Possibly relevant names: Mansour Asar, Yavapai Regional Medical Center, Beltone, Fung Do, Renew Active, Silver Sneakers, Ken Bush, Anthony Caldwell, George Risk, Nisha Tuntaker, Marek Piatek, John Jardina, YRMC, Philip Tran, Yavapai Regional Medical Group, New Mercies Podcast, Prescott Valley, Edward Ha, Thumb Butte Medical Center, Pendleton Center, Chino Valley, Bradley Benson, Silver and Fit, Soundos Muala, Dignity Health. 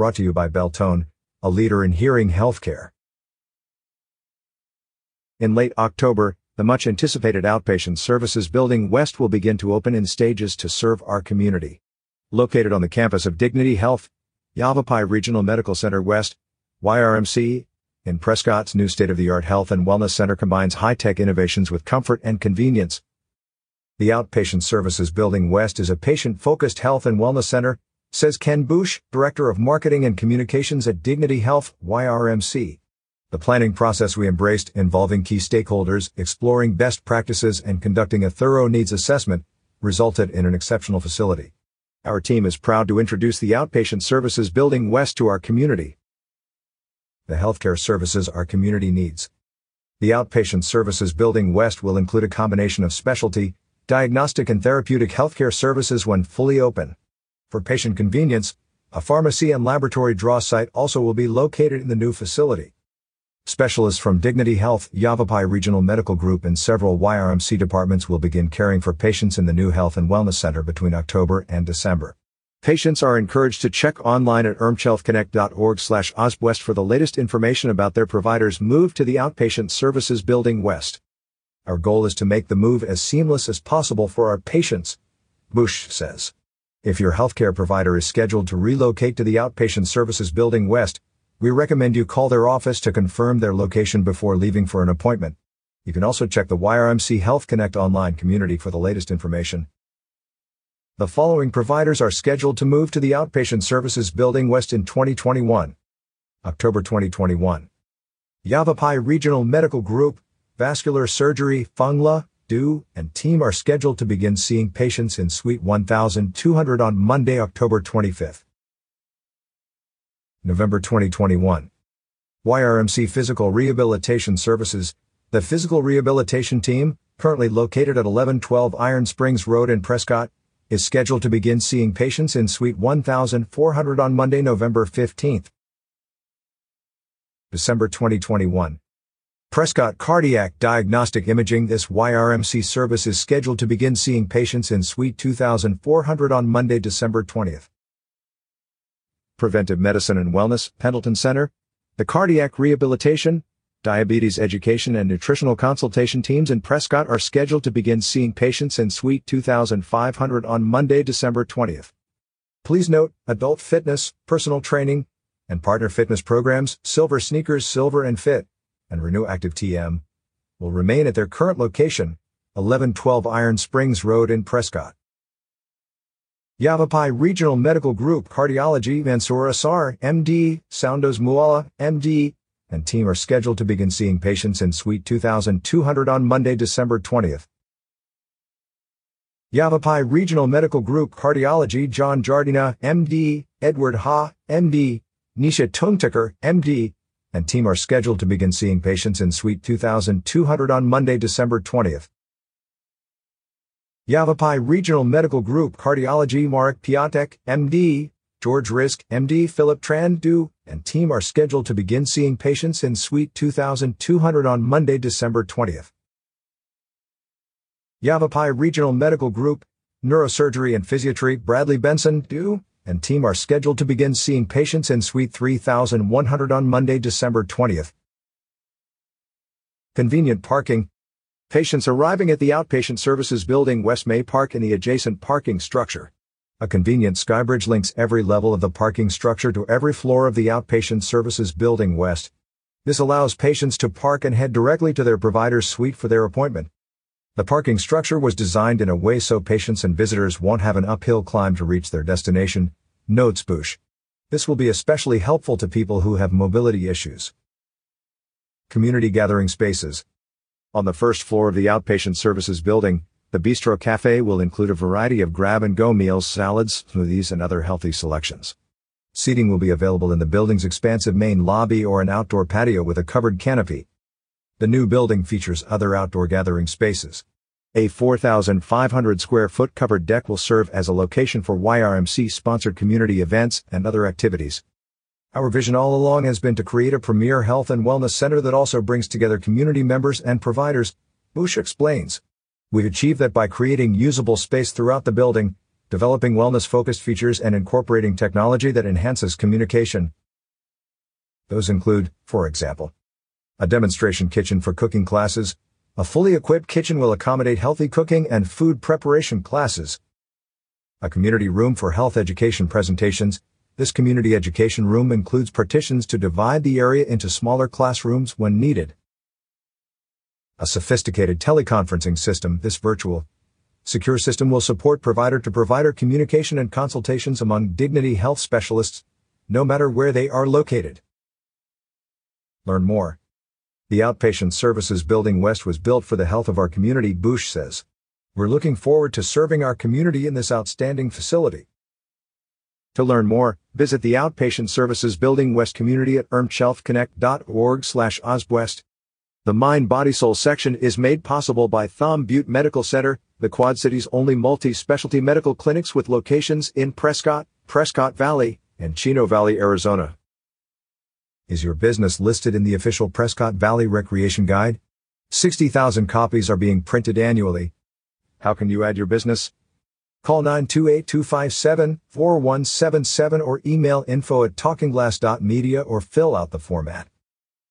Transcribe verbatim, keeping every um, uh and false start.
brought to you by Beltone, a leader in hearing healthcare. In late October, the much-anticipated Outpatient Services Building West will begin to open in stages to serve our community. Located on the campus of Dignity Health, Yavapai Regional Medical Center West, Y R M C, in Prescott's new state-of-the-art health and wellness center combines high-tech innovations with comfort and convenience. The Outpatient Services Building West is a patient-focused health and wellness center, says Ken Bush, Director of Marketing and Communications at Dignity Health, Y R M C. The planning process we embraced, involving key stakeholders, exploring best practices, and conducting a thorough needs assessment, resulted in an exceptional facility. Our team is proud to introduce the Outpatient Services Building West to our community. The healthcare services our community needs. The Outpatient Services Building West will include a combination of specialty, diagnostic, and therapeutic healthcare services when fully open. For patient convenience, a pharmacy and laboratory draw site also will be located in the new facility. Specialists from Dignity Health, Yavapai Regional Medical Group, and several Y R M C departments will begin caring for patients in the new Health and Wellness Center between October and December. Patients are encouraged to check online at erm health connect dot org slash oswest for the latest information about their provider's move to the Outpatient Services Building West. Our goal is to make the move as seamless as possible for our patients, Bush says. If your healthcare provider is scheduled to relocate to the Outpatient Services Building West, we recommend you call their office to confirm their location before leaving for an appointment. You can also check the Y R M C Health Connect online community for the latest information. The following providers are scheduled to move to the Outpatient Services Building West in twenty twenty-one. October twenty twenty-one. Yavapai Regional Medical Group, Vascular Surgery, Fung Do, and team are scheduled to begin seeing patients in Suite twelve hundred on Monday, October twenty-fifth. November twenty twenty-one. Y R M C Physical Rehabilitation Services. The physical rehabilitation team, currently located at eleven twelve Iron Springs Road in Prescott, is scheduled to begin seeing patients in Suite fourteen hundred on Monday, November fifteenth. December twenty twenty-one. Prescott Cardiac Diagnostic Imaging. This Y R M C service is scheduled to begin seeing patients in Suite twenty-four hundred on Monday, December twentieth. Preventive Medicine and Wellness, Pendleton Center. The cardiac rehabilitation, diabetes education, and nutritional consultation teams in Prescott are scheduled to begin seeing patients in Suite twenty-five hundred on Monday, December twentieth. Please note, adult fitness, personal training, and partner fitness programs, Silver Sneakers, Silver and Fit, and Renew Active T M, will remain at their current location, eleven twelve Iron Springs Road in Prescott. Yavapai Regional Medical Group Cardiology, Mansour Asar, M D, Soundos Muala, M D, and team are scheduled to begin seeing patients in Suite twenty-two hundred on Monday, December twentieth. Yavapai Regional Medical Group Cardiology, John Jardina, M D, Edward Ha, M D, Nisha Tuntaker, M D, and team are scheduled to begin seeing patients in Suite twenty-two hundred on Monday, December twentieth. Yavapai Regional Medical Group Cardiology, Marek Piatek, M D, George Risk, M D, Philip Tran, Do, and team are scheduled to begin seeing patients in Suite twenty-two hundred on Monday, December twentieth. Yavapai Regional Medical Group Neurosurgery and Physiatry, Bradley Benson, Do, and team are scheduled to begin seeing patients in Suite thirty-one hundred on Monday, December twentieth. Convenient parking. Patients arriving at the Outpatient Services Building West may park in the adjacent parking structure. A convenient skybridge links every level of the parking structure to every floor of the Outpatient Services Building West. This allows patients to park and head directly to their provider's suite for their appointment. The parking structure was designed in a way so patients and visitors won't have an uphill climb to reach their destination, notes Bush. This will be especially helpful to people who have mobility issues. Community gathering spaces. On the first floor of the Outpatient Services Building, the Bistro Cafe will include a variety of grab-and-go meals, salads, smoothies, and other healthy selections. Seating will be available in the building's expansive main lobby or an outdoor patio with a covered canopy. The new building features other outdoor gathering spaces. A four thousand five hundred square foot covered deck will serve as a location for Y R M C-sponsored community events and other activities. Our vision all along has been to create a premier health and wellness center that also brings together community members and providers, Bush explains. We've achieved that by creating usable space throughout the building, developing wellness-focused features and incorporating technology that enhances communication. Those include, for example, a demonstration kitchen for cooking classes. A fully equipped kitchen will accommodate healthy cooking and food preparation classes. A community room for health education presentations. This community education room includes partitions to divide the area into smaller classrooms when needed. A sophisticated teleconferencing system. This virtual, secure system will support provider-to-provider communication and consultations among Dignity Health specialists, no matter where they are located. Learn more. The Outpatient Services Building West was built for the health of our community, Bush says. We're looking forward to serving our community in this outstanding facility. To learn more, visit the Outpatient Services Building West community at erm health connect dot org slash oswest. The Mind Body Soul section is made possible by Thumb Butte Medical Center, the Quad Cities' only multi-specialty medical clinics with locations in Prescott, Prescott Valley, and Chino Valley, Arizona. Is your business listed in the official Prescott Valley Recreation Guide? sixty thousand copies are being printed annually. How can you add your business? Call nine two eight, two five seven, four one seven seven or email info at talking glass dot media or fill out the format.